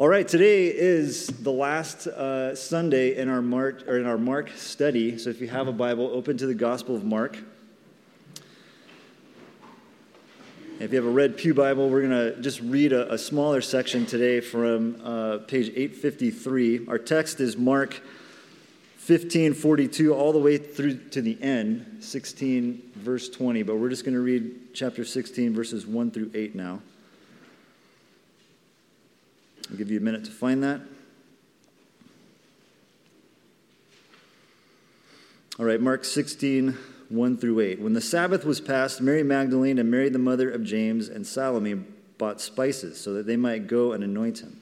All right, today is the last Sunday in our Mark study. So if you have a Bible, open to the Gospel of Mark. If you have a red pew Bible, we're going to just read a smaller section today from page 853. Our text is Mark 15:42 all the way through to the end, 16 verse 20. But we're just going to read chapter 16 verses 1 through 8 now. I'll give you a minute to find that. All right, Mark 16, 1 through 8. When the Sabbath was passed, Mary Magdalene and Mary the mother of James and Salome bought spices so that they might go and anoint him.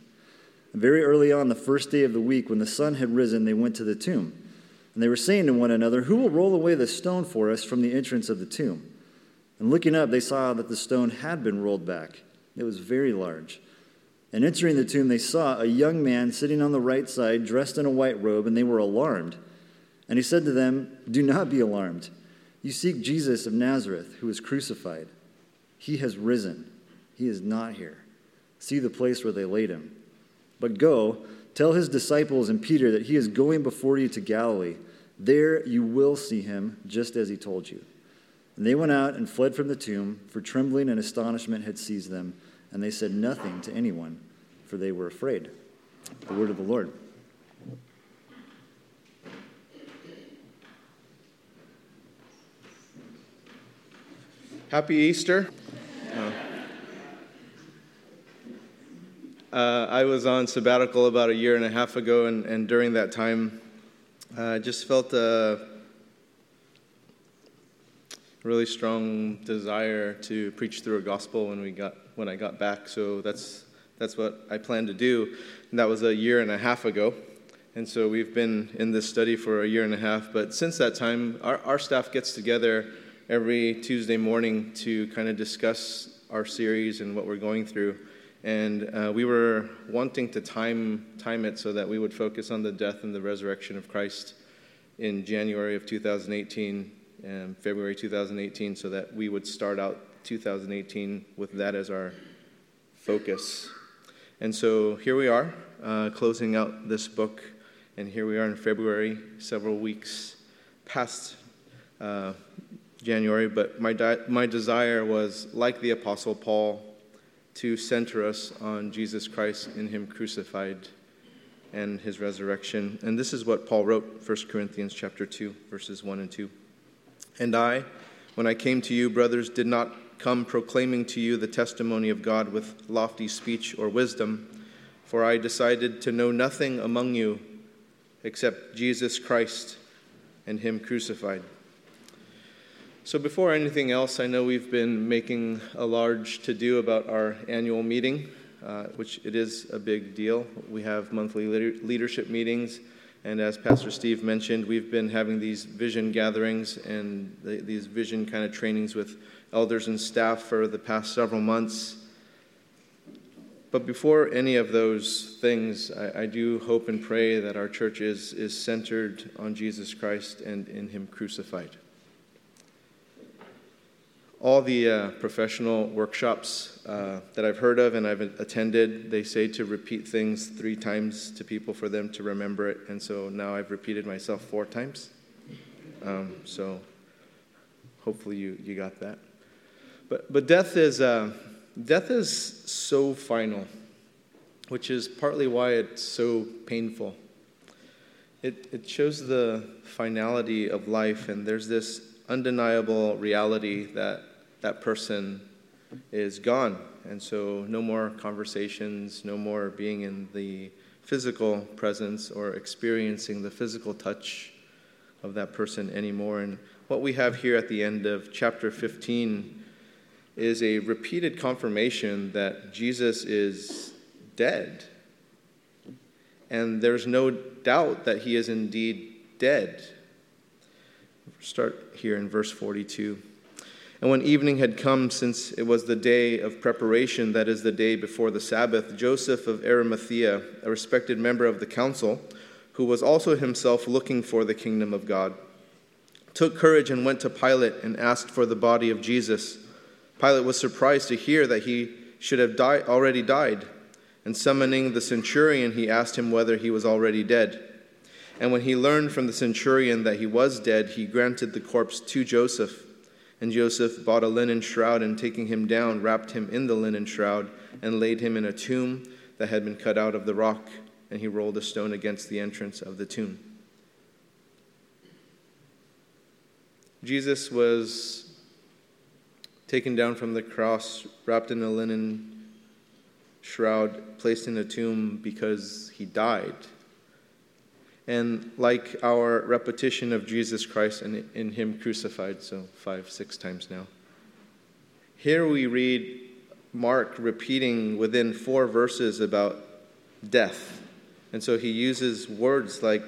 And very early on the first day of the week, when the sun had risen, they went to the tomb. And they were saying to one another, "Who will roll away the stone for us from the entrance of the tomb?" And looking up, they saw that the stone had been rolled back. It was very large. And entering the tomb, they saw a young man sitting on the right side, dressed in a white robe, and they were alarmed. And he said to them, "Do not be alarmed. You seek Jesus of Nazareth, who was crucified. He has risen. He is not here. See the place where they laid him. But go, tell his disciples and Peter that he is going before you to Galilee. There you will see him, just as he told you." And they went out and fled from the tomb, for trembling and astonishment had seized them. And they said nothing to anyone, for they were afraid. The word of the Lord. Happy Easter. I was on sabbatical about a year and a half ago, and during that time, I just felt a really strong desire to preach through a gospel when I got back, so that's what I planned to do, and that was a year and a half ago, and so we've been in this study for a year and a half, but since that time, our staff gets together every Tuesday morning to kind of discuss our series and what we're going through, and we were wanting to time it so that we would focus on the death and the resurrection of Christ in January of 2018 and February 2018, so that we would start out 2018 with that as our focus. And so here we are, closing out this book, and here we are in February, several weeks past January, but my desire was, like the Apostle Paul, to center us on Jesus Christ and him crucified and his resurrection. And this is what Paul wrote, 1 Corinthians chapter 2, verses 1 and 2. "And I, when I came to you, brothers, did not come proclaiming to you the testimony of God with lofty speech or wisdom, for I decided to know nothing among you except Jesus Christ and him crucified." So before anything else, I know we've been making a large to-do about our annual meeting, which it is a big deal. We have monthly leadership meetings, and as Pastor Steve mentioned, we've been having these vision gatherings and these vision kind of trainings with elders and staff for the past several months. But before any of those things, I do hope and pray that our church is centered on Jesus Christ and in him crucified. All the professional workshops that I've heard of and I've attended, they say to repeat things 3 times to people for them to remember it, and so now I've repeated myself 4 times. So hopefully you got that. But death is so final, which is partly why it's so painful. It shows the finality of life, and there's this undeniable reality that that person is gone, and so no more conversations, no more being in the physical presence or experiencing the physical touch of that person anymore. And what we have here at the end of chapter 15 is a repeated confirmation that Jesus is dead. And there's no doubt that he is indeed dead. Start here in verse 42. "And when evening had come, since it was the day of preparation, that is the day before the Sabbath, Joseph of Arimathea, a respected member of the council, who was also himself looking for the kingdom of God, took courage and went to Pilate and asked for the body of Jesus. Pilate was surprised to hear that he should have already died, and summoning the centurion, he asked him whether he was already dead. And when he learned from the centurion that he was dead, he granted the corpse to Joseph. And Joseph bought a linen shroud, and taking him down, wrapped him in the linen shroud, and laid him in a tomb that had been cut out of the rock, and he rolled a stone against the entrance of the tomb. Jesus was taken down from the cross, wrapped in a linen shroud, placed in a tomb because he died. And like our repetition of Jesus Christ and in him crucified, so 5-6 times now. Here we read Mark repeating within 4 verses about death. And so he uses words like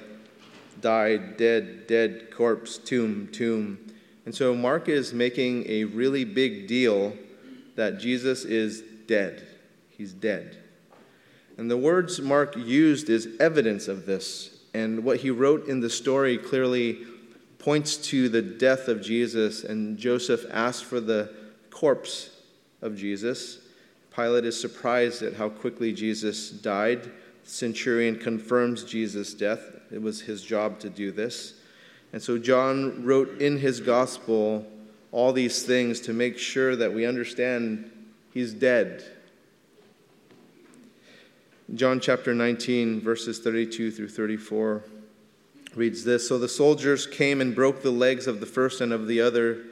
died, dead, dead, corpse, tomb, tomb. And so Mark is making a really big deal that Jesus is dead. He's dead. And the words Mark used is evidence of this. And what he wrote in the story clearly points to the death of Jesus, and Joseph asked for the corpse of Jesus. Pilate is surprised at how quickly Jesus died. The centurion confirms Jesus' death. It was his job to do this. And so John wrote in his gospel all these things to make sure that we understand he's dead. John chapter 19, verses 32 through 34 reads this. So the soldiers came and broke the legs of the first and of the other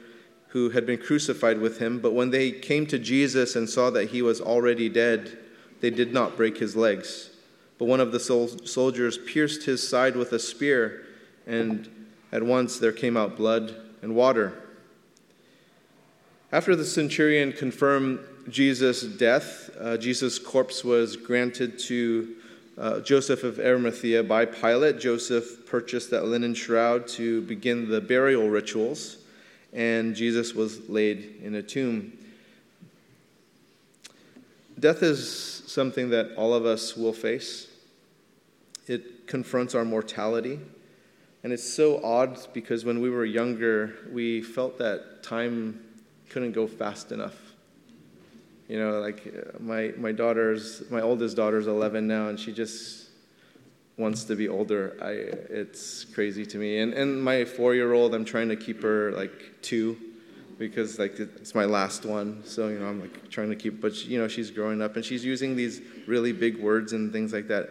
who had been crucified with him. But when they came to Jesus and saw that he was already dead, they did not break his legs. But one of the soldiers pierced his side with a spear, and at once there came out blood and water. After the centurion confirmed Jesus' death, Jesus' corpse was granted to Joseph of Arimathea by Pilate. Joseph purchased that linen shroud to begin the burial rituals, and Jesus was laid in a tomb. Death is something that all of us will face. It confronts our mortality. And it's so odd because when we were younger, we felt that time couldn't go fast enough. You know, like my oldest daughter's 11 now, and she just wants to be older. It's crazy to me. And my 4-year-old, I'm trying to keep her like 2, because like it's my last one. So you know, I'm like trying to keep. But you know, she's growing up, and she's using these really big words and things like that.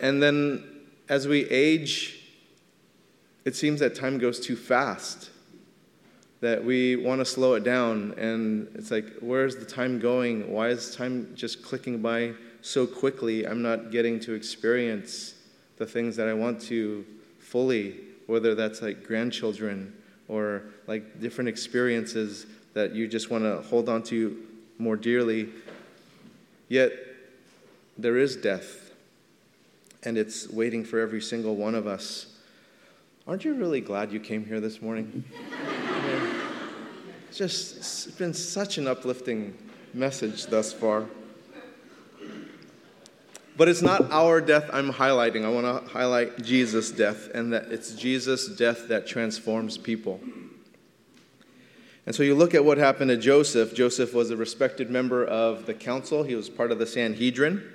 And then as we age, it seems that time goes too fast, that we want to slow it down, and it's like, where's the time going? Why is time just clicking by so quickly? I'm not getting to experience the things that I want to fully, whether that's like grandchildren or like different experiences that you just want to hold on to more dearly. Yet, there is death, and it's waiting for every single one of us. Aren't you really glad you came here this morning? It's been such an uplifting message thus far. But it's not our death I'm highlighting. I want to highlight Jesus' death, and that it's Jesus' death that transforms people. And so you look at what happened to Joseph. Joseph was a respected member of the council. He was part of the Sanhedrin,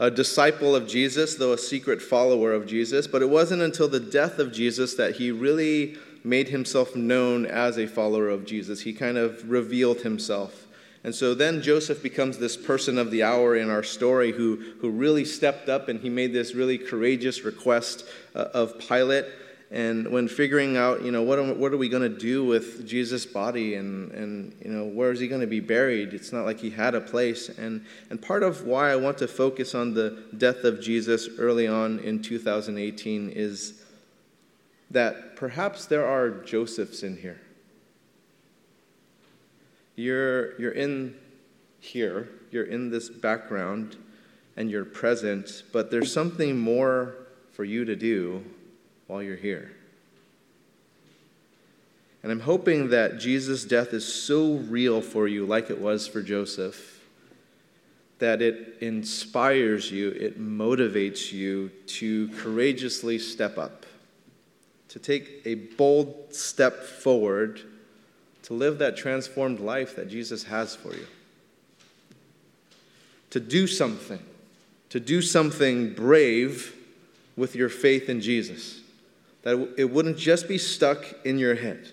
a disciple of Jesus, though a secret follower of Jesus. But it wasn't until the death of Jesus that he really made himself known as a follower of Jesus. He kind of revealed himself. And so then Joseph becomes this person of the hour in our story who really stepped up, and he made this really courageous request of Pilate. And when figuring out, you know, what are we going to do with Jesus' body, and you know, where is he going to be buried? It's not like he had a place. And part of why I want to focus on the death of Jesus early on in 2018 is that perhaps there are Josephs in here. You're in here, you're in this background, and you're present, but there's something more for you to do while you're here. And I'm hoping that Jesus' death is so real for you, like it was for Joseph, that it inspires you, it motivates you to courageously step up, to take a bold step forward, to live that transformed life that Jesus has for you, to do something, to do something brave with your faith in Jesus, that it wouldn't just be stuck in your head.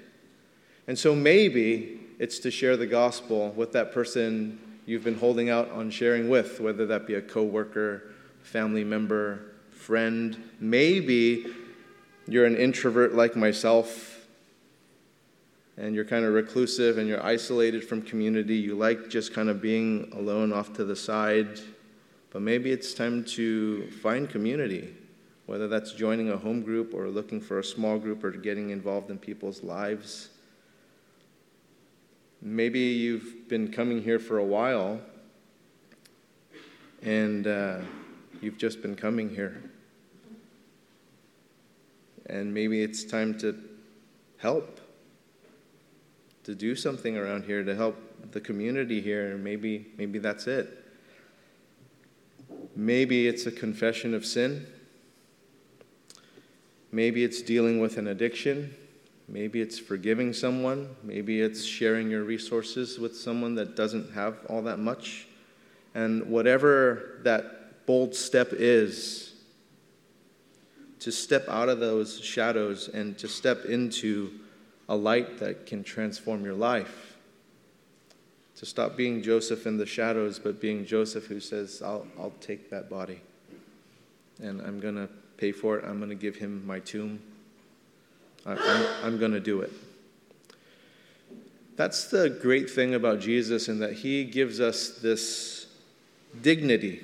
And so maybe it's to share the gospel with that person you've been holding out on sharing with, whether that be a coworker, family member, friend. Maybe you're an introvert like myself, and you're kind of reclusive and you're isolated from community. You like just kind of being alone off to the side. But maybe it's time to find community, whether that's joining a home group or looking for a small group or getting involved in people's lives. Maybe you've been coming here for a while, and you've just been coming here. And maybe it's time to help, to do something around here, to help the community here, and maybe that's it. Maybe it's a confession of sin. Maybe it's dealing with an addiction. Maybe it's forgiving someone. Maybe it's sharing your resources with someone that doesn't have all that much. And whatever that bold step is, to step out of those shadows and to step into a light that can transform your life. To stop being Joseph in the shadows, but being Joseph who says, I'll take that body. And I'm going to pay for it. I'm going to give him my tomb. I'm going to do it. That's the great thing about Jesus, in that he gives us this dignity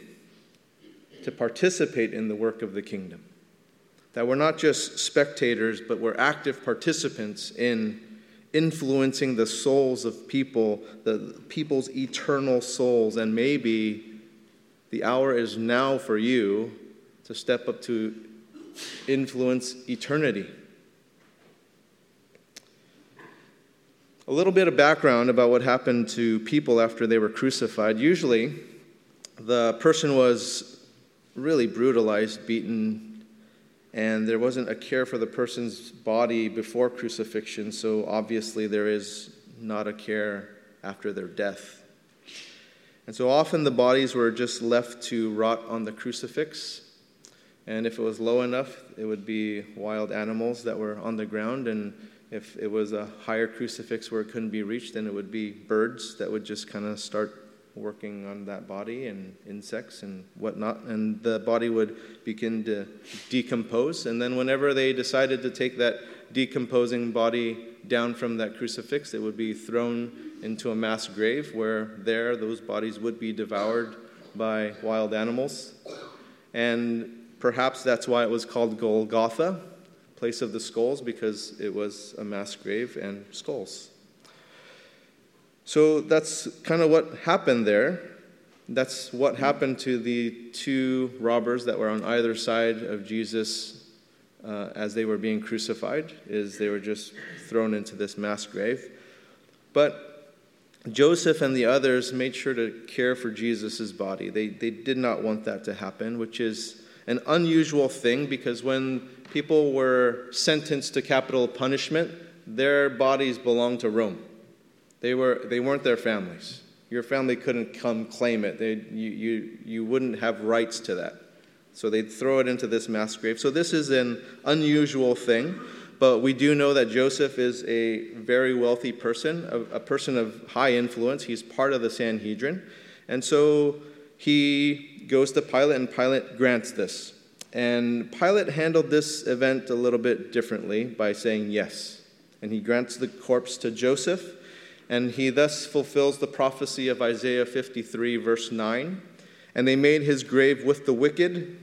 to participate in the work of the kingdom. That we're not just spectators, but we're active participants in influencing the souls of people, the people's eternal souls. And maybe the hour is now for you to step up to influence eternity. A little bit of background about what happened to people after they were crucified. Usually, the person was really brutalized, beaten, and there wasn't a care for the person's body before crucifixion, so obviously there is not a care after their death. And so often the bodies were just left to rot on the crucifix. And if it was low enough, it would be wild animals that were on the ground. And if it was a higher crucifix where it couldn't be reached, then it would be birds that would just kind of start working on that body, and insects and whatnot. And the body would begin to decompose. And then whenever they decided to take that decomposing body down from that crucifix, it would be thrown into a mass grave where those bodies would be devoured by wild animals. And perhaps that's why it was called Golgotha, place of the skulls, because it was a mass grave and skulls. So that's kind of what happened there. That's what happened to the two robbers that were on either side of Jesus as they were being crucified, is they were just thrown into this mass grave. But Joseph and the others made sure to care for Jesus' body. They did not want that to happen, which is an unusual thing, because when people were sentenced to capital punishment, their bodies belonged to Rome. They weren't their families. Your family couldn't come claim it. You wouldn't have rights to that. So they'd throw it into this mass grave. So this is an unusual thing, but we do know that Joseph is a very wealthy person, a person of high influence. He's part of the Sanhedrin. And so he goes to Pilate, and Pilate grants this. And Pilate handled this event a little bit differently by saying yes. And he grants the corpse to Joseph, and he thus fulfills the prophecy of Isaiah 53, verse 9. And they made his grave with the wicked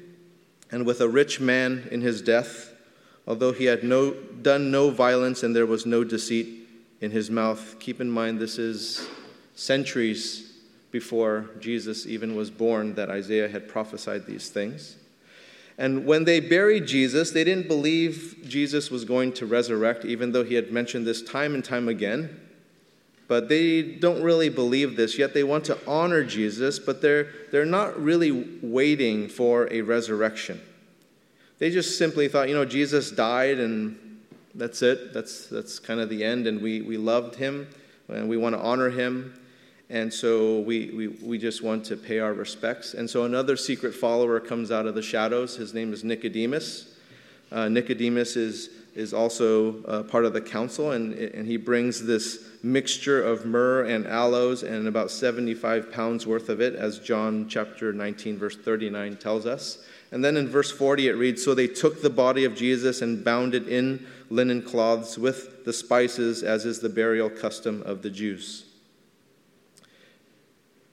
and with a rich man in his death, although he had done no violence and there was no deceit in his mouth. Keep in mind, this is centuries before Jesus even was born, that Isaiah had prophesied these things. And when they buried Jesus, they didn't believe Jesus was going to resurrect, even though he had mentioned this time and time again. But they don't really believe this, yet they want to honor Jesus, but they're not really waiting for a resurrection. They just simply thought, Jesus died, and that's it. That's kind of the end, and we loved him, and we want to honor him. And so we just want to pay our respects. And so another secret follower comes out of the shadows. His name is Nicodemus. Nicodemus is also part of the council, and he brings this mixture of myrrh and aloes and about 75 pounds worth of it, as John chapter 19, verse 39 tells us. And then in verse 40 it reads, "So they took the body of Jesus and bound it in linen cloths with the spices, as is the burial custom of the Jews."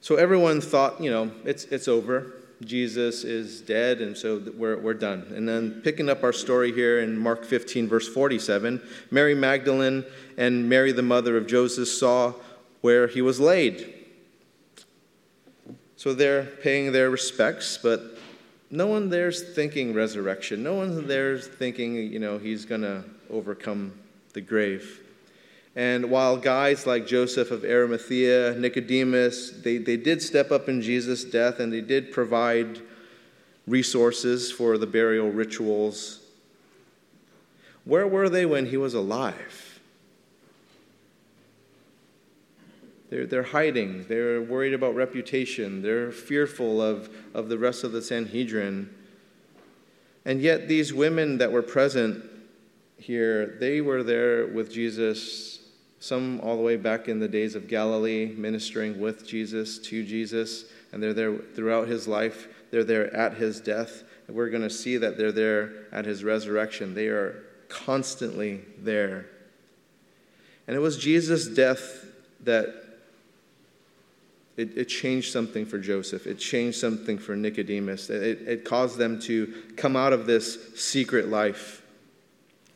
So everyone thought, you know, it's over. Jesus is dead, and so we're done. And then picking up our story here in Mark 15, verse 47, Mary Magdalene and Mary, the mother of Joseph, saw where he was laid. So they're paying their respects, but no one there's thinking resurrection. No one there's thinking, you know, he's going to overcome the grave. And while guys like Joseph of Arimathea, Nicodemus, they did step up in Jesus' death, and they did provide resources for the burial rituals, where were they when he was alive? They're hiding. They're worried about reputation. They're fearful of the rest of the Sanhedrin. And yet these women that were present here, they were there with Jesus, some all the way back in the days of Galilee, ministering with Jesus, to Jesus, and they're there throughout his life. They're there at his death. And we're going to see that they're there at his resurrection. They are constantly there. And it was Jesus' death that it changed something for Joseph. It changed something for Nicodemus. It caused them to come out of this secret life.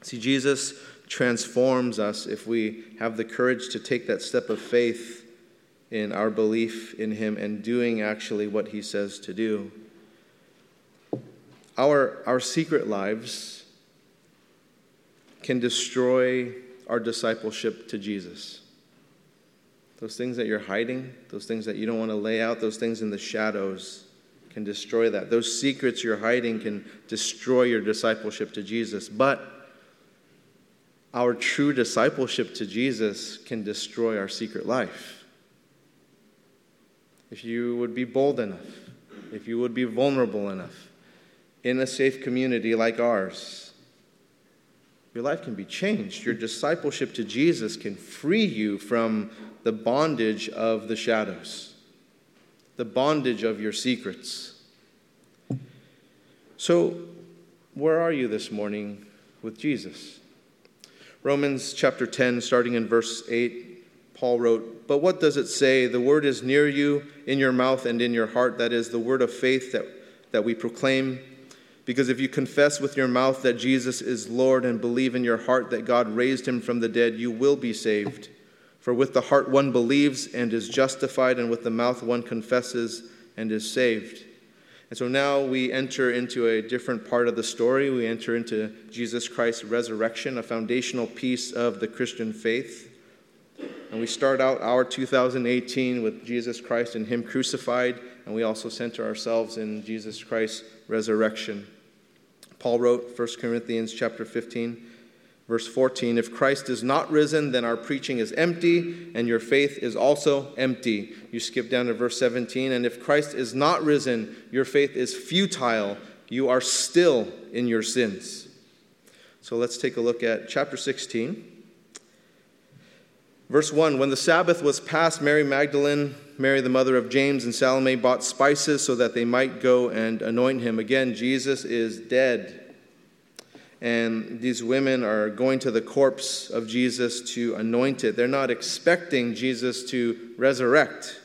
See, Jesus transforms us if we have the courage to take that step of faith in our belief in him and doing actually what he says to do. Our secret lives can destroy our discipleship to Jesus. Those things that you're hiding, those things that you don't want to lay out, those things in the shadows can destroy that. Those secrets you're hiding can destroy your discipleship to Jesus. But our true discipleship to Jesus can destroy our secret life. If you would be bold enough, if you would be vulnerable enough in a safe community like ours, your life can be changed. Your discipleship to Jesus can free you from the bondage of the shadows, the bondage of your secrets. So, where are you this morning with Jesus? Romans chapter 10, starting in verse 8, Paul wrote, "But what does it say? The word is near you, in your mouth and in your heart. That is the word of faith that we proclaim. Because if you confess with your mouth that Jesus is Lord and believe in your heart that God raised him from the dead, you will be saved. For with the heart one believes and is justified, and with the mouth one confesses and is saved." And so now we enter into a different part of the story. We enter into Jesus Christ's resurrection, a foundational piece of the Christian faith. And we start out our 2018 with Jesus Christ and him crucified, and we also center ourselves in Jesus Christ's resurrection. Paul wrote, 1 Corinthians chapter 15, verse 14, "If Christ is not risen, then our preaching is empty, and your faith is also empty." You skip down to verse 17, "And if Christ is not risen, your faith is futile. You are still in your sins." So let's take a look at chapter 16. Verse 1, "When the Sabbath was past, Mary Magdalene, Mary the mother of James, and Salome bought spices so that they might go and anoint him." Again, Jesus is dead. And these women are going to the corpse of Jesus to anoint it. They're not expecting Jesus to resurrect.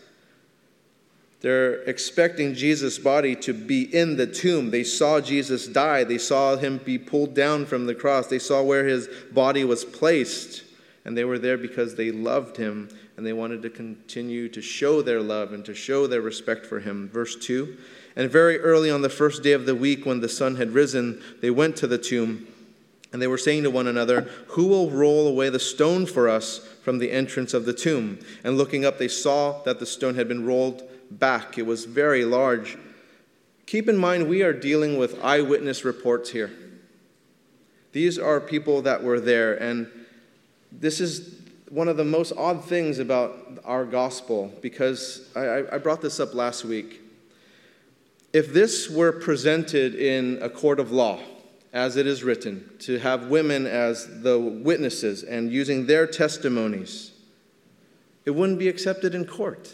They're expecting Jesus' body to be in the tomb. They saw Jesus die. They saw him be pulled down from the cross. They saw where his body was placed. And they were there because they loved him. And they wanted to continue to show their love and to show their respect for him. Verse 2, "And very early on the first day of the week, when the sun had risen, they went to the tomb, and they were saying to one another, 'Who will roll away the stone for us from the entrance of the tomb?' And looking up, they saw that the stone had been rolled back. It was very large." Keep in mind, we are dealing with eyewitness reports here. These are people that were there, and this is one of the most odd things about our gospel, because I brought this up last week. If this were presented in a court of law, as it is written, to have women as the witnesses and using their testimonies, it wouldn't be accepted in court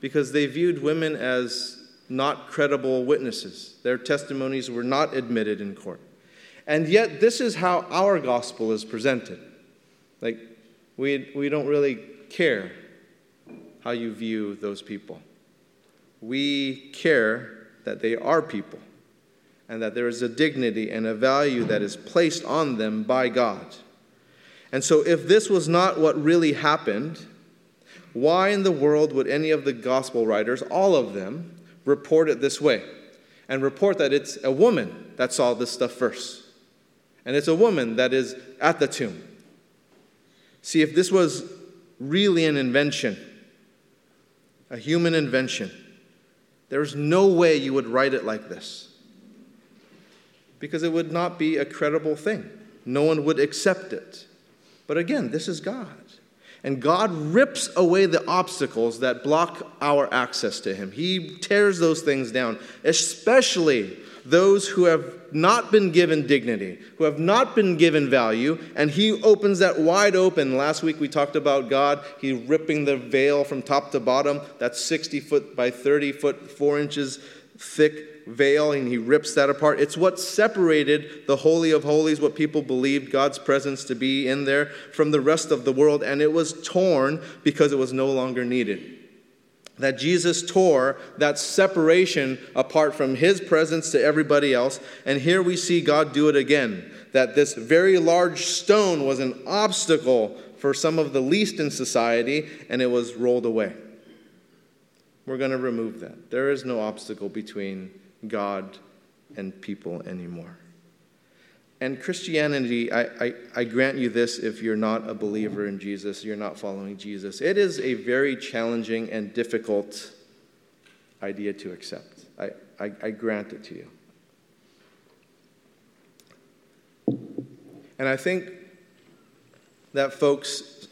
because they viewed women as not credible witnesses. Their testimonies were not admitted in court. And yet, this is how our gospel is presented. Like, we don't really care how you view those people. We care that they are people and that there is a dignity and a value that is placed on them by God. And so if this was not what really happened, why in the world would any of the gospel writers, all of them, report it this way and report that it's a woman that saw this stuff first and it's a woman that is at the tomb? See, if this was really an invention, a human invention, there's no way you would write it like this because it would not be a credible thing. No one would accept it. But again, this is God. And God rips away the obstacles that block our access to Him. He tears those things down, especially those who have not been given dignity, who have not been given value, and He opens that wide open. Last week we talked about God, He ripping the veil from top to bottom, that 60 foot by 30 foot, 4 inches thick veil, and He rips that apart. It's what separated the Holy of Holies, what people believed God's presence to be in there, from the rest of the world, and it was torn because it was no longer needed. That Jesus tore that separation apart from His presence to everybody else. And here we see God do it again. That this very large stone was an obstacle for some of the least in society, and it was rolled away. We're going to remove that. There is no obstacle between God and people anymore. And Christianity, I grant you this, if you're not a believer in Jesus, you're not following Jesus, it is a very challenging and difficult idea to accept. I grant it to you. And I think that folks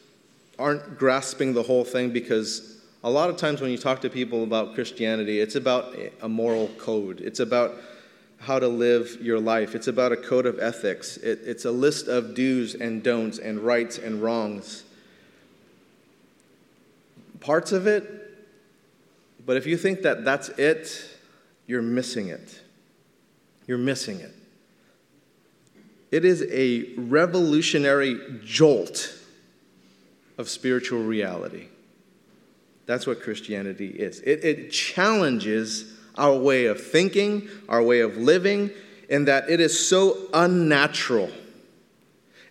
aren't grasping the whole thing because a lot of times when you talk to people about Christianity, it's about a moral code. It's about how to live your life. It's about a code of ethics. It's a list of do's and don'ts and rights and wrongs. Parts of it, but if you think that that's it, you're missing it. You're missing it. It is a revolutionary jolt of spiritual reality. That's what Christianity is. It challenges our way of thinking, our way of living, in that it is so unnatural.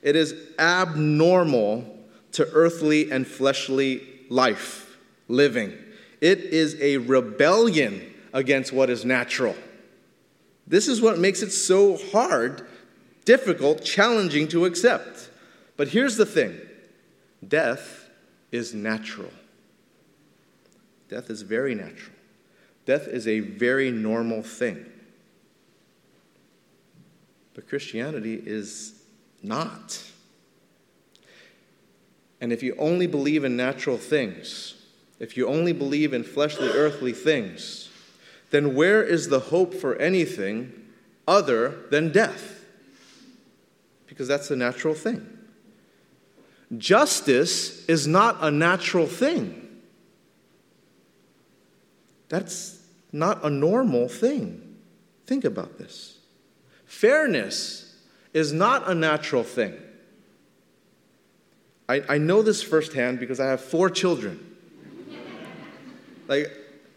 It is abnormal to earthly and fleshly life, living. It is a rebellion against what is natural. This is what makes it so hard, difficult, challenging to accept. But here's the thing. Death is natural. Death is very natural. Death is a very normal thing. But Christianity is not. And if you only believe in natural things, if you only believe in fleshly, earthly things, then where is the hope for anything other than death? Because that's a natural thing. Justice is not a natural thing. That's not a normal thing. Think about this. Fairness is not a natural thing. I know this firsthand because I have 4 children.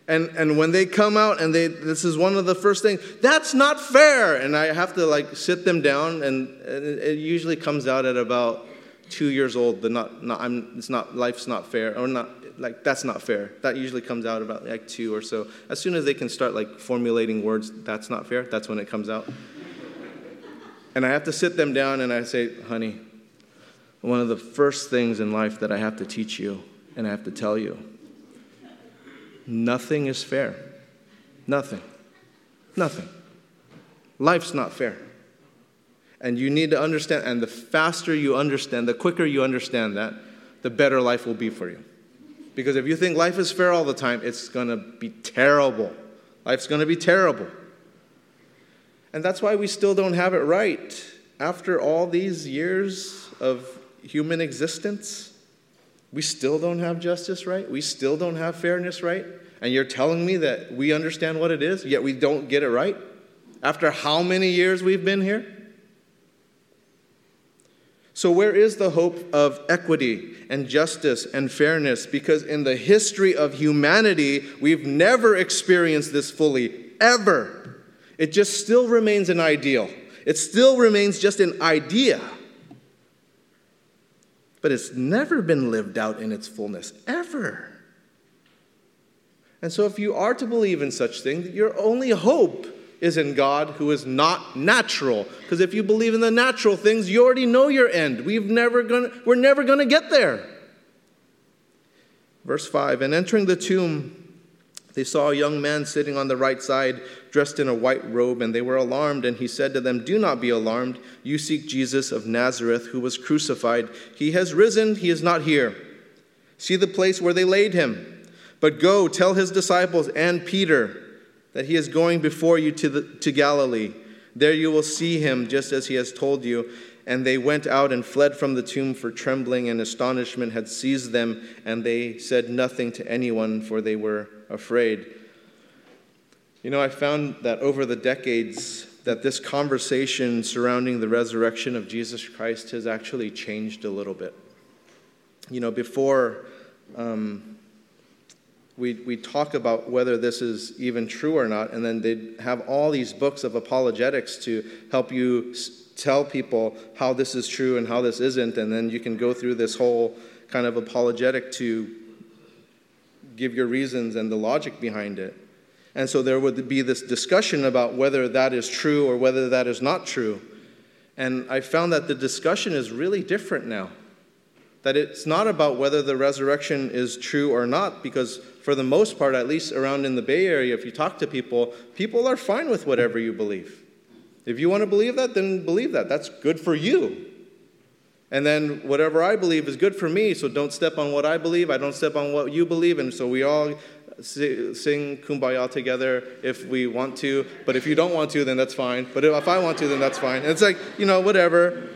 And when they come out and this is one of the first things, that's not fair. And I have to sit them down, and it usually comes out at about 2 years old. Life's not fair, or not. That's not fair. That usually comes out about 2 or so. As soon as they can start formulating words, that's not fair, that's when it comes out. And I have to sit them down and I say, honey, one of the first things in life that I have to teach you and I have to tell you, nothing is fair. Nothing. Nothing. Life's not fair. And you need to understand, and the faster you understand, the quicker you understand that, the better life will be for you. Because if you think life is fair all the time, it's going to be terrible. Life's going to be terrible. And that's why we still don't have it right after all these years of human existence. We still don't have justice right. We still don't have fairness right. And you're telling me that we understand what it is, yet we don't get it right? After how many years we've been here? So where is the hope of equity and justice and fairness? Because in the history of humanity, we've never experienced this fully, ever. It just still remains an ideal. It still remains just an idea. But it's never been lived out in its fullness, ever. And so if you are to believe in such things, your only hope is in God, who is not natural. Because if you believe in the natural things, you already know your end. We're never going to get there. Verse 5, and entering the tomb, they saw a young man sitting on the right side, dressed in a white robe, and they were alarmed. And he said to them, do not be alarmed. You seek Jesus of Nazareth, who was crucified. He has risen. He is not here. See the place where they laid him. But go, tell his disciples and Peter that he is going before you to Galilee. There you will see him, just as he has told you. And they went out and fled from the tomb, for trembling and astonishment had seized them, and they said nothing to anyone, for they were afraid. You know, I found that over the decades that this conversation surrounding the resurrection of Jesus Christ has actually changed a little bit. You know, before... We talk about whether this is even true or not, and then they have all these books of apologetics to help you tell people how this is true and how this isn't, and then you can go through this whole kind of apologetic to give your reasons and the logic behind it. And so there would be this discussion about whether that is true or whether that is not true. And I found that the discussion is really different now. That it's not about whether the resurrection is true or not, because for the most part, at least around in the Bay Area, if you talk to people, people are fine with whatever you believe. If you want to believe that, then believe that. That's good for you. And then whatever I believe is good for me, so don't step on what I believe. I don't step on what you believe. And so we all sing Kumbaya together if we want to. But if you don't want to, then that's fine. But if I want to, then that's fine. And it's like, you know, whatever.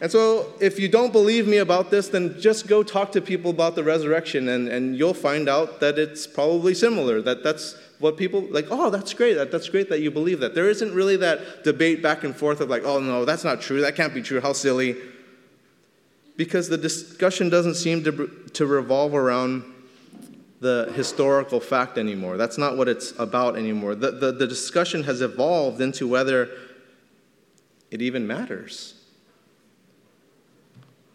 And so if you don't believe me about this, then just go talk to people about the resurrection, and you'll find out that it's probably similar, that's what people, like, oh, that's great. That's great that you believe that. There isn't really that debate back and forth of like, oh, no, that's not true. That can't be true. How silly. Because the discussion doesn't seem to revolve around the historical fact anymore. That's not what it's about anymore. The discussion has evolved into whether it even matters.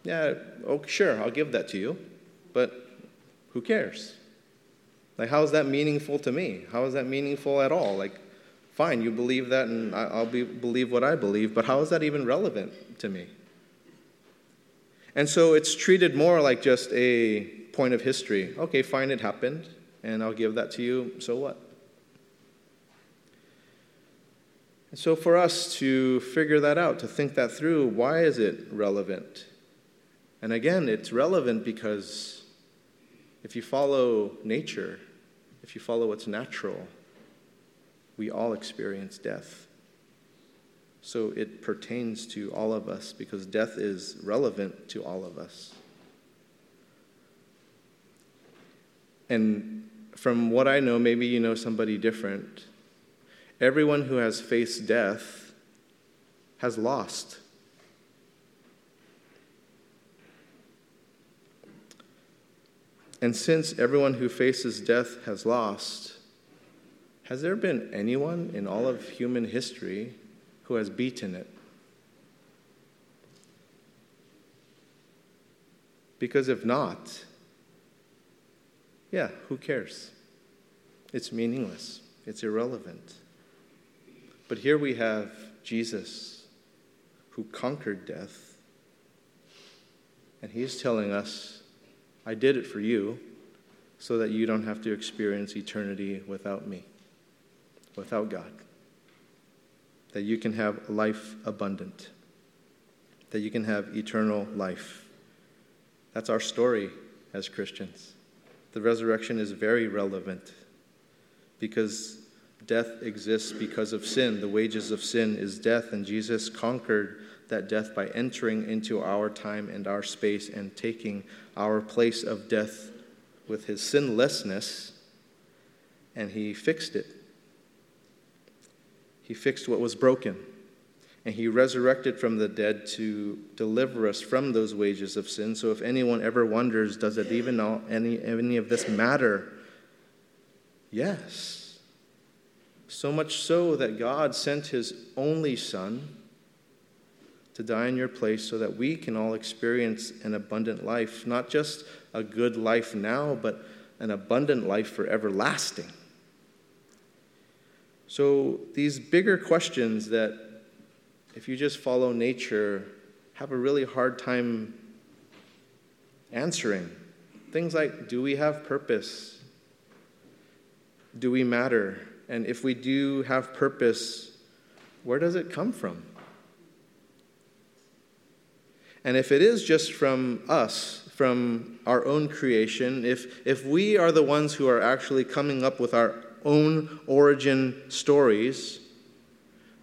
Yeah, oh, sure, I'll give that to you, but who cares? Like, how is that meaningful to me? How is that meaningful at all? Like, fine, you believe that, and I'll believe what I believe, but how is that even relevant to me? And so it's treated more like just a point of history. Okay, fine, it happened, and I'll give that to you, so what? And so for us to figure that out, to think that through, why is it relevant? And again, it's relevant because if you follow nature, if you follow what's natural, we all experience death. So it pertains to all of us because death is relevant to all of us. And from what I know, maybe you know somebody different. Everyone who has faced death has lost. And since everyone who faces death has lost, has there been anyone in all of human history who has beaten it? Because if not, yeah, who cares? It's meaningless. It's irrelevant. But here we have Jesus, who conquered death, and he's telling us, I did it for you so that you don't have to experience eternity without me, without God. That you can have life abundant. That you can have eternal life. That's our story as Christians. The resurrection is very relevant because death exists because of sin. The wages of sin is death, and Jesus conquered that death by entering into our time and our space and taking our place of death with his sinlessness, and he fixed it. He fixed what was broken, and he resurrected from the dead to deliver us from those wages of sin. So if anyone ever wonders, does it even any of this matter? Yes. So much so that God sent his only Son to die in your place so that we can all experience an abundant life, not just a good life now, but an abundant life for everlasting. So these bigger questions that, if you just follow nature, have a really hard time answering. Things like, do we have purpose? Do we matter? And if we do have purpose, where does it come from? And if it is just from us, from our own creation, if we are the ones who are actually coming up with our own origin stories,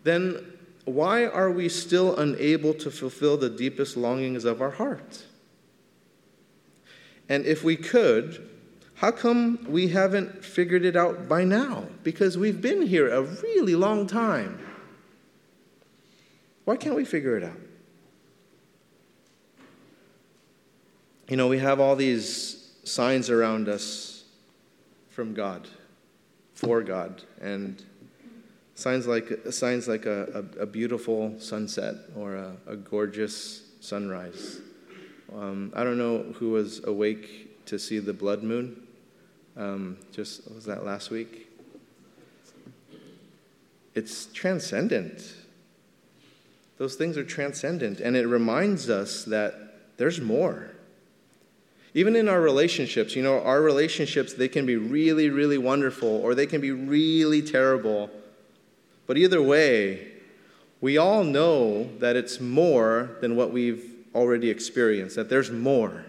then why are we still unable to fulfill the deepest longings of our heart? And if we could, how come we haven't figured it out by now? Because we've been here a really long time. Why can't we figure it out? You know, we have all these signs around us from God, for God, and signs like a beautiful sunset or a gorgeous sunrise. I don't know who was awake to see the blood moon. Just was that last week? It's transcendent. Those things are transcendent, and it reminds us that there's more. Even in our relationships, you know, our relationships, they can be really, really wonderful, or they can be really terrible. But either way, we all know that it's more than what we've already experienced, that there's more.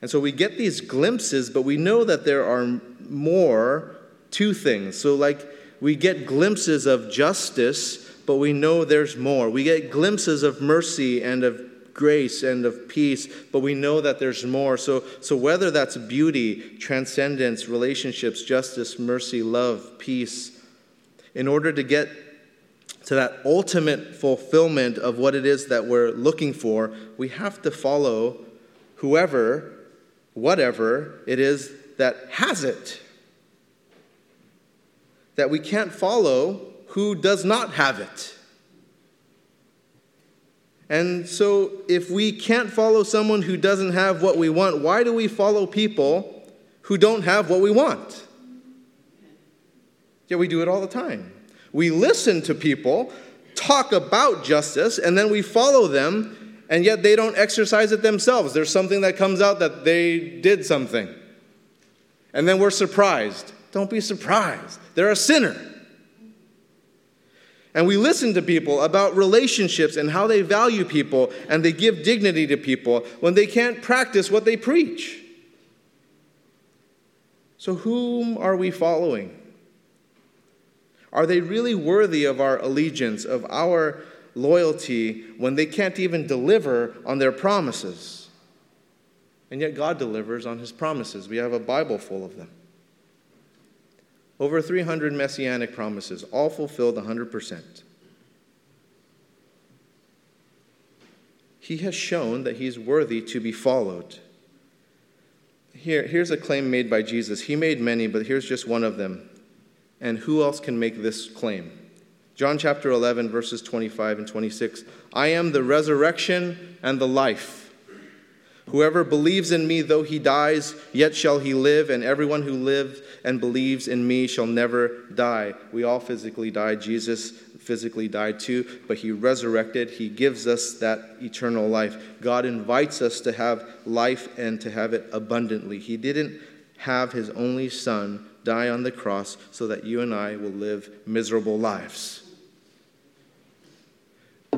And so we get these glimpses, but we know that there are more to things. So like we get glimpses of justice, but we know there's more. We get glimpses of mercy and of grace and of peace, but we know that there's more. So whether that's beauty, transcendence, relationships, justice, mercy, love, peace, in order to get to that ultimate fulfillment of what it is that we're looking for, we have to follow whoever, whatever it is that has it. That we can't follow who does not have it. And so if we can't follow someone who doesn't have what we want, why do we follow people who don't have what we want? Yeah, we do it all the time. We listen to people talk about justice, and then we follow them, and yet they don't exercise it themselves. There's something that comes out that they did something. And then we're surprised. Don't be surprised. They're a sinner. And we listen to people about relationships and how they value people, and they give dignity to people when they can't practice what they preach. So whom are we following? Are they really worthy of our allegiance, of our loyalty, when they can't even deliver on their promises? And yet God delivers on his promises. We have a Bible full of them. Over 300 messianic promises, all fulfilled 100%. He has shown that he's worthy to be followed. Here's a claim made by Jesus. He made many, but here's just one of them. And who else can make this claim? John chapter 11, verses 25 and 26. I am the resurrection and the life. Whoever believes in me, though he dies, yet shall he live. And everyone who lives and believes in me shall never die. We all physically die. Jesus physically died too, but he resurrected. He gives us that eternal life. God invites us to have life and to have it abundantly. He didn't have his only Son die on the cross so that you and I will live miserable lives.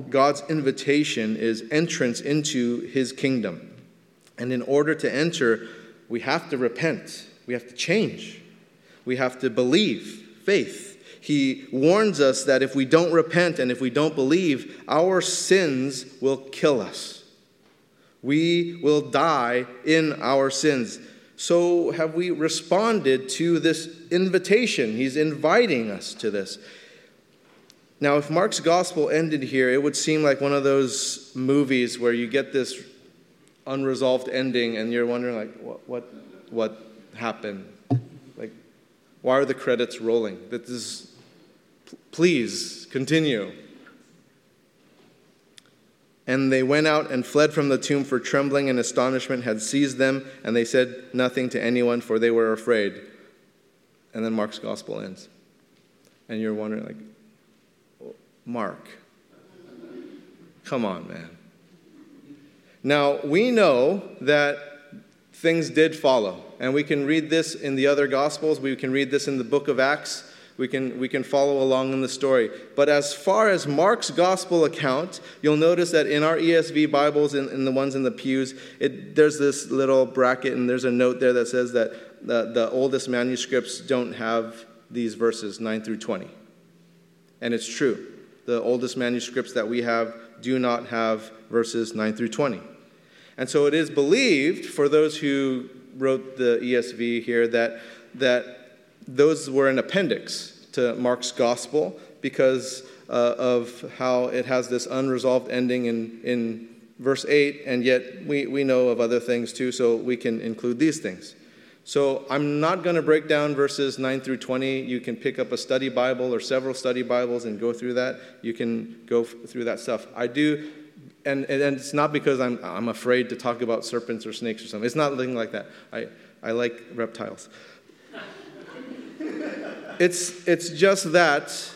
God's invitation is entrance into his kingdom. And in order to enter, we have to repent. We have to change. We have to believe, faith. He warns us that if we don't repent and if we don't believe, our sins will kill us. We will die in our sins. So have we responded to this invitation? He's inviting us to this. Now, if Mark's gospel ended here, it would seem like one of those movies where you get this unresolved ending and you're wondering, like, what happened? Like, why are the credits rolling? That is, please continue. And they went out and fled from the tomb, for trembling and astonishment had seized them, and they said nothing to anyone, for they were afraid. And then Mark's gospel ends. And you're wondering, like, Mark, come on, man. Now, we know that things did follow, and we can read this in the other gospels. We can read this in the book of Acts. We can follow along in the story. But as far as Mark's gospel account, you'll notice that in our ESV Bibles, in the ones in the pews, there's this little bracket, and there's a note there that says that the oldest manuscripts don't have these verses, 9 through 20. And it's true. The oldest manuscripts that we have do not have verses 9 through 20. And so it is believed, for those who wrote the ESV here, that those were an appendix to Mark's gospel because of how it has this unresolved ending in verse 8, and yet we know of other things too, so we can include these things. So I'm not going to break down verses 9 through 20. You can pick up a study Bible or several study Bibles and go through that. You can go through that stuff. I do, and it's not because I'm afraid to talk about serpents or snakes or something. It's not nothing like that. I like reptiles. It's just that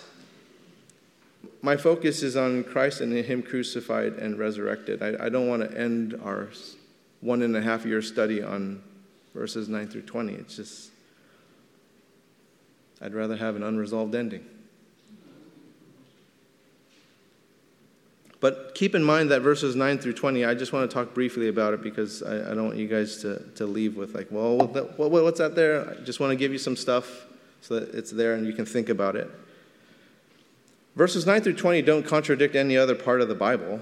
my focus is on Christ and Him crucified and resurrected. I don't want to end our 1.5-year study on verses 9 through 20. It's just, I'd rather have an unresolved ending. But keep in mind that verses 9 through 20, I just want to talk briefly about it because I don't want you guys to leave with like, well, what's that there? I just want to give you some stuff so that it's there and you can think about it. Verses 9 through 20 don't contradict any other part of the Bible.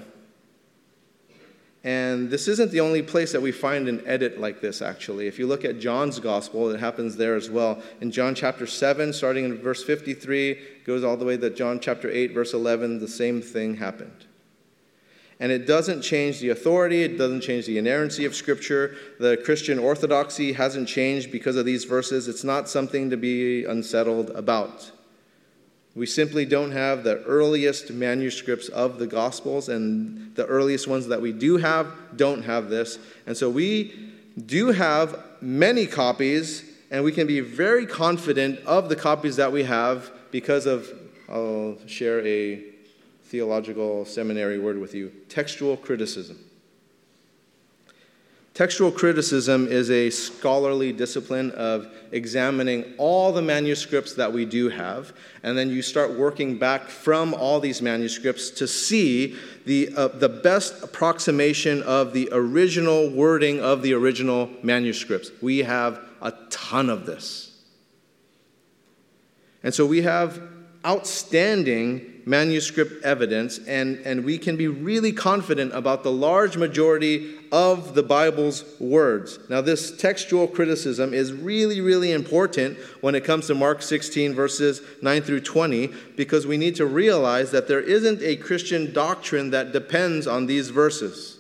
And this isn't the only place that we find an edit like this, actually. If you look at John's gospel, it happens there as well. In John chapter 7, starting in verse 53, goes all the way to John chapter 8, verse 11, the same thing happened. And it doesn't change the authority, it doesn't change the inerrancy of Scripture. The Christian orthodoxy hasn't changed because of these verses. It's not something to be unsettled about. We simply don't have the earliest manuscripts of the Gospels, and the earliest ones that we do have don't have this. And so we do have many copies, and we can be very confident of the copies that we have because of, I'll share a theological seminary word with you, textual criticism. Textual criticism is a scholarly discipline of examining all the manuscripts that we do have, and then you start working back from all these manuscripts to see the best approximation of the original wording of the original manuscripts. We have a ton of this. And so we have outstanding manuscript evidence, and we can be really confident about the large majority of the Bible's words. Now, this textual criticism is really, really important when it comes to Mark 16, verses 9 through 20, because we need to realize that there isn't a Christian doctrine that depends on these verses.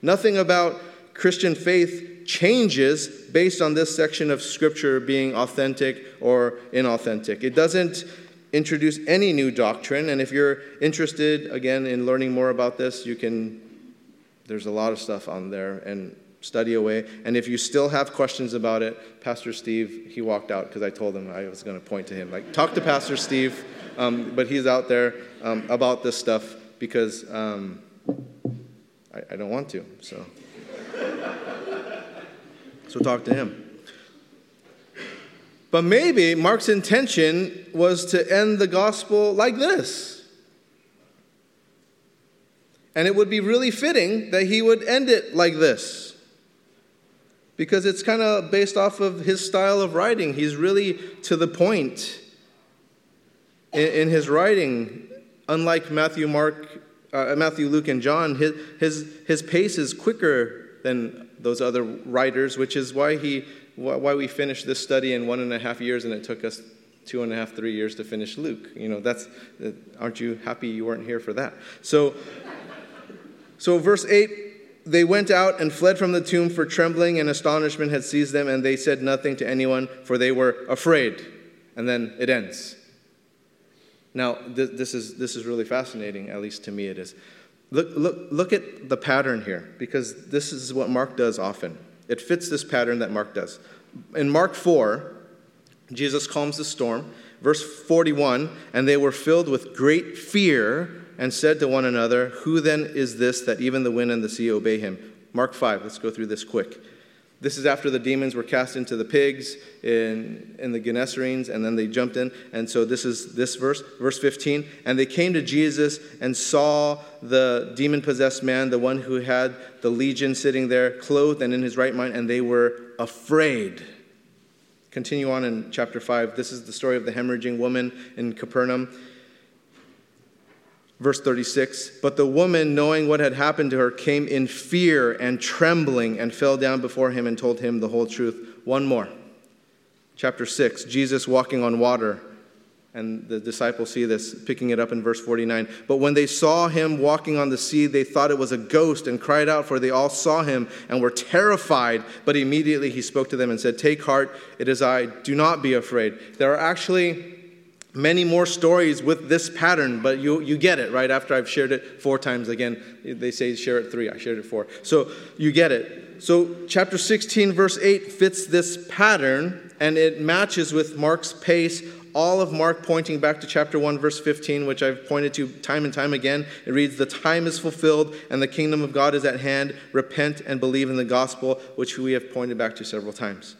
Nothing about Christian faith changes based on this section of Scripture being authentic or inauthentic. It doesn't introduce any new doctrine, and if you're interested, again, in learning more about this, you can, there's a lot of stuff on there, and study away. And if you still have questions about it, Pastor Steve, he walked out because I told him I was going to point to him, like, talk to Pastor Steve, but he's out there about this stuff because I don't want to, so talk to him. But maybe Mark's intention was to end the gospel like this. And it would be really fitting that he would end it like this. because it's kind of based off of his style of writing. He's really to the point in his writing. Unlike Matthew, Matthew, Luke, and John, his pace is quicker than those other writers, which is why we finished this study in 1.5 years, and it took us 2.5, 3 years to finish Luke. You know, aren't you happy you weren't here for that? So verse 8, they went out and fled from the tomb, for trembling and astonishment had seized them, and they said nothing to anyone, for they were afraid. And then it ends. Now, this is really fascinating, at least to me it is. Look at the pattern here, because this is what Mark does often. It fits this pattern that Mark does. In Mark 4, Jesus calms the storm. Verse 41, and they were filled with great fear and said to one another, who then is this that even the wind and the sea obey him? Mark 5, let's go through this quick. This is after the demons were cast into the pigs in the Gennesarenes, and then they jumped in. And so this is this verse, verse 15. And they came to Jesus and saw the demon-possessed man, the one who had the legion, sitting there, clothed and in his right mind, and they were afraid. Continue on in chapter 5. This is the story of the hemorrhaging woman in Capernaum. Verse 36, but the woman, knowing what had happened to her, came in fear and trembling and fell down before him and told him the whole truth. One more. Chapter 6, Jesus walking on water. And the disciples see this, picking it up in verse 49. But when they saw him walking on the sea, they thought it was a ghost and cried out, for they all saw him and were terrified. But immediately he spoke to them and said, take heart, it is I, do not be afraid. There are actually many more stories with this pattern, but you get it, right? After I've shared it 4 times again, they say share it 3. I shared it 4. So you get it. So chapter 16, verse 8 fits this pattern, and it matches with Mark's pace. All of Mark pointing back to chapter 1, verse 15, which I've pointed to time and time again. It reads, the time is fulfilled and the kingdom of God is at hand. Repent and believe in the gospel, which we have pointed back to several times.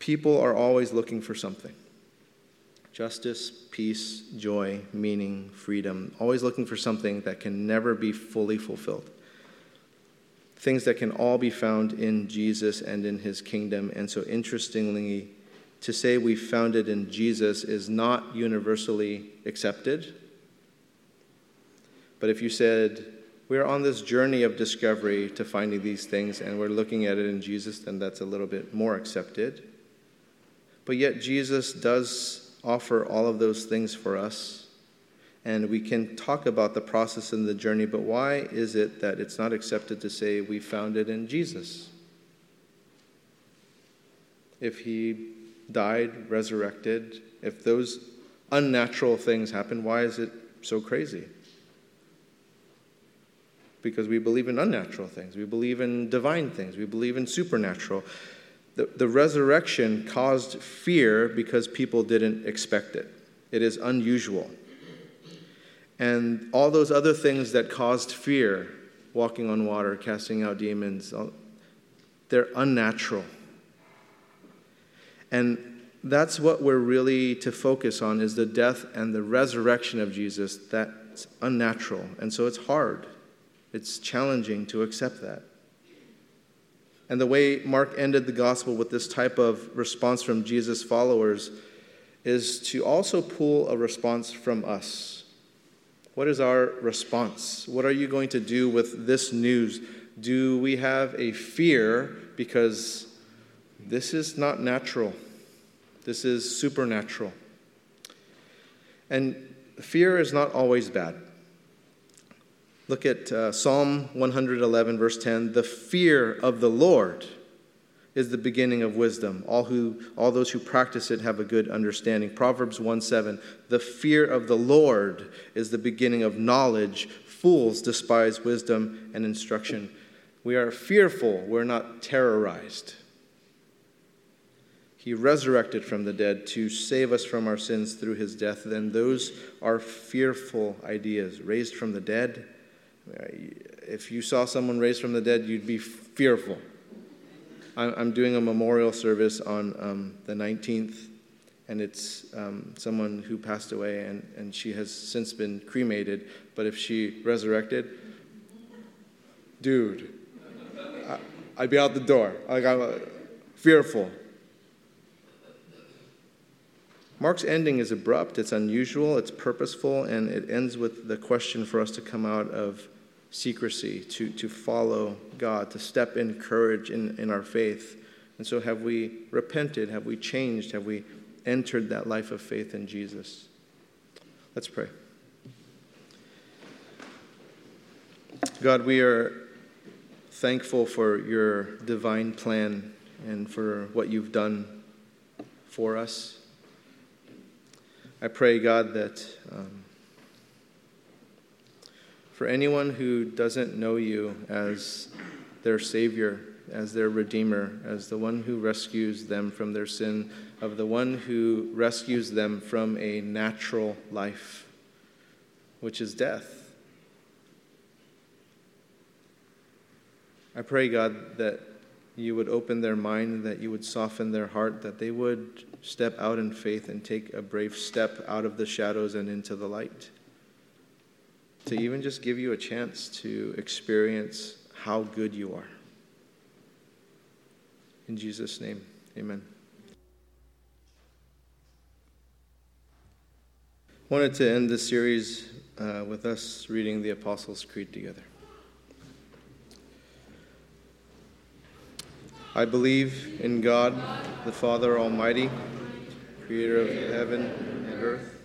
People are always looking for something. Justice, peace, joy, meaning, freedom. Always looking for something that can never be fully fulfilled. Things that can all be found in Jesus and in his kingdom. And so interestingly, to say we found it in Jesus is not universally accepted. But if you said, we're on this journey of discovery to finding these things and we're looking at it in Jesus, then that's a little bit more accepted. But yet Jesus does offer all of those things for us, and we can talk about the process and the journey, but why is it that it's not accepted to say we found it in Jesus? If he died, resurrected, if those unnatural things happen, why is it so crazy? Because we believe in unnatural things. We believe in divine things. We believe in supernatural. The resurrection caused fear because people didn't expect it. It is unusual. And all those other things that caused fear, walking on water, casting out demons, they're unnatural. And that's what we're really to focus on, is the death and the resurrection of Jesus. That's unnatural. And so it's hard. It's challenging to accept that. And the way Mark ended the gospel with this type of response from Jesus' followers is to also pull a response from us. What is our response? What are you going to do with this news? Do we have a fear because this is not natural? This is supernatural. And fear is not always bad. Look at Psalm 111, verse 10. The fear of the Lord is the beginning of wisdom. All those who practice it have a good understanding. Proverbs 1:7. The fear of the Lord is the beginning of knowledge. Fools despise wisdom and instruction. We are fearful. We're not terrorized. He resurrected from the dead to save us from our sins through his death. Then those are fearful ideas. Raised from the dead. If you saw someone raised from the dead, you'd be fearful. I'm doing a memorial service on the 19th, and it's someone who passed away, and she has since been cremated. But if she resurrected, dude, I'd be out the door. Like, I'm fearful. Mark's ending is abrupt, it's unusual, it's purposeful, and it ends with the question for us to come out of secrecy, to follow God, to step in courage in our faith. And so have we repented? Have we changed? Have we entered that life of faith in Jesus? Let's pray. God, we are thankful for your divine plan and for what you've done for us. I pray, God, that for anyone who doesn't know you as their Savior, as their Redeemer, as the one who rescues them from their sin, of the one who rescues them from a natural life, which is death. I pray, God, that you would open their mind, that you would soften their heart, that they would step out in faith and take a brave step out of the shadows and into the light. To even just give you a chance to experience how good you are. In Jesus' name, amen. I wanted to end this series with us reading the Apostles' Creed together. I believe in God, the Father Almighty, creator of heaven and earth,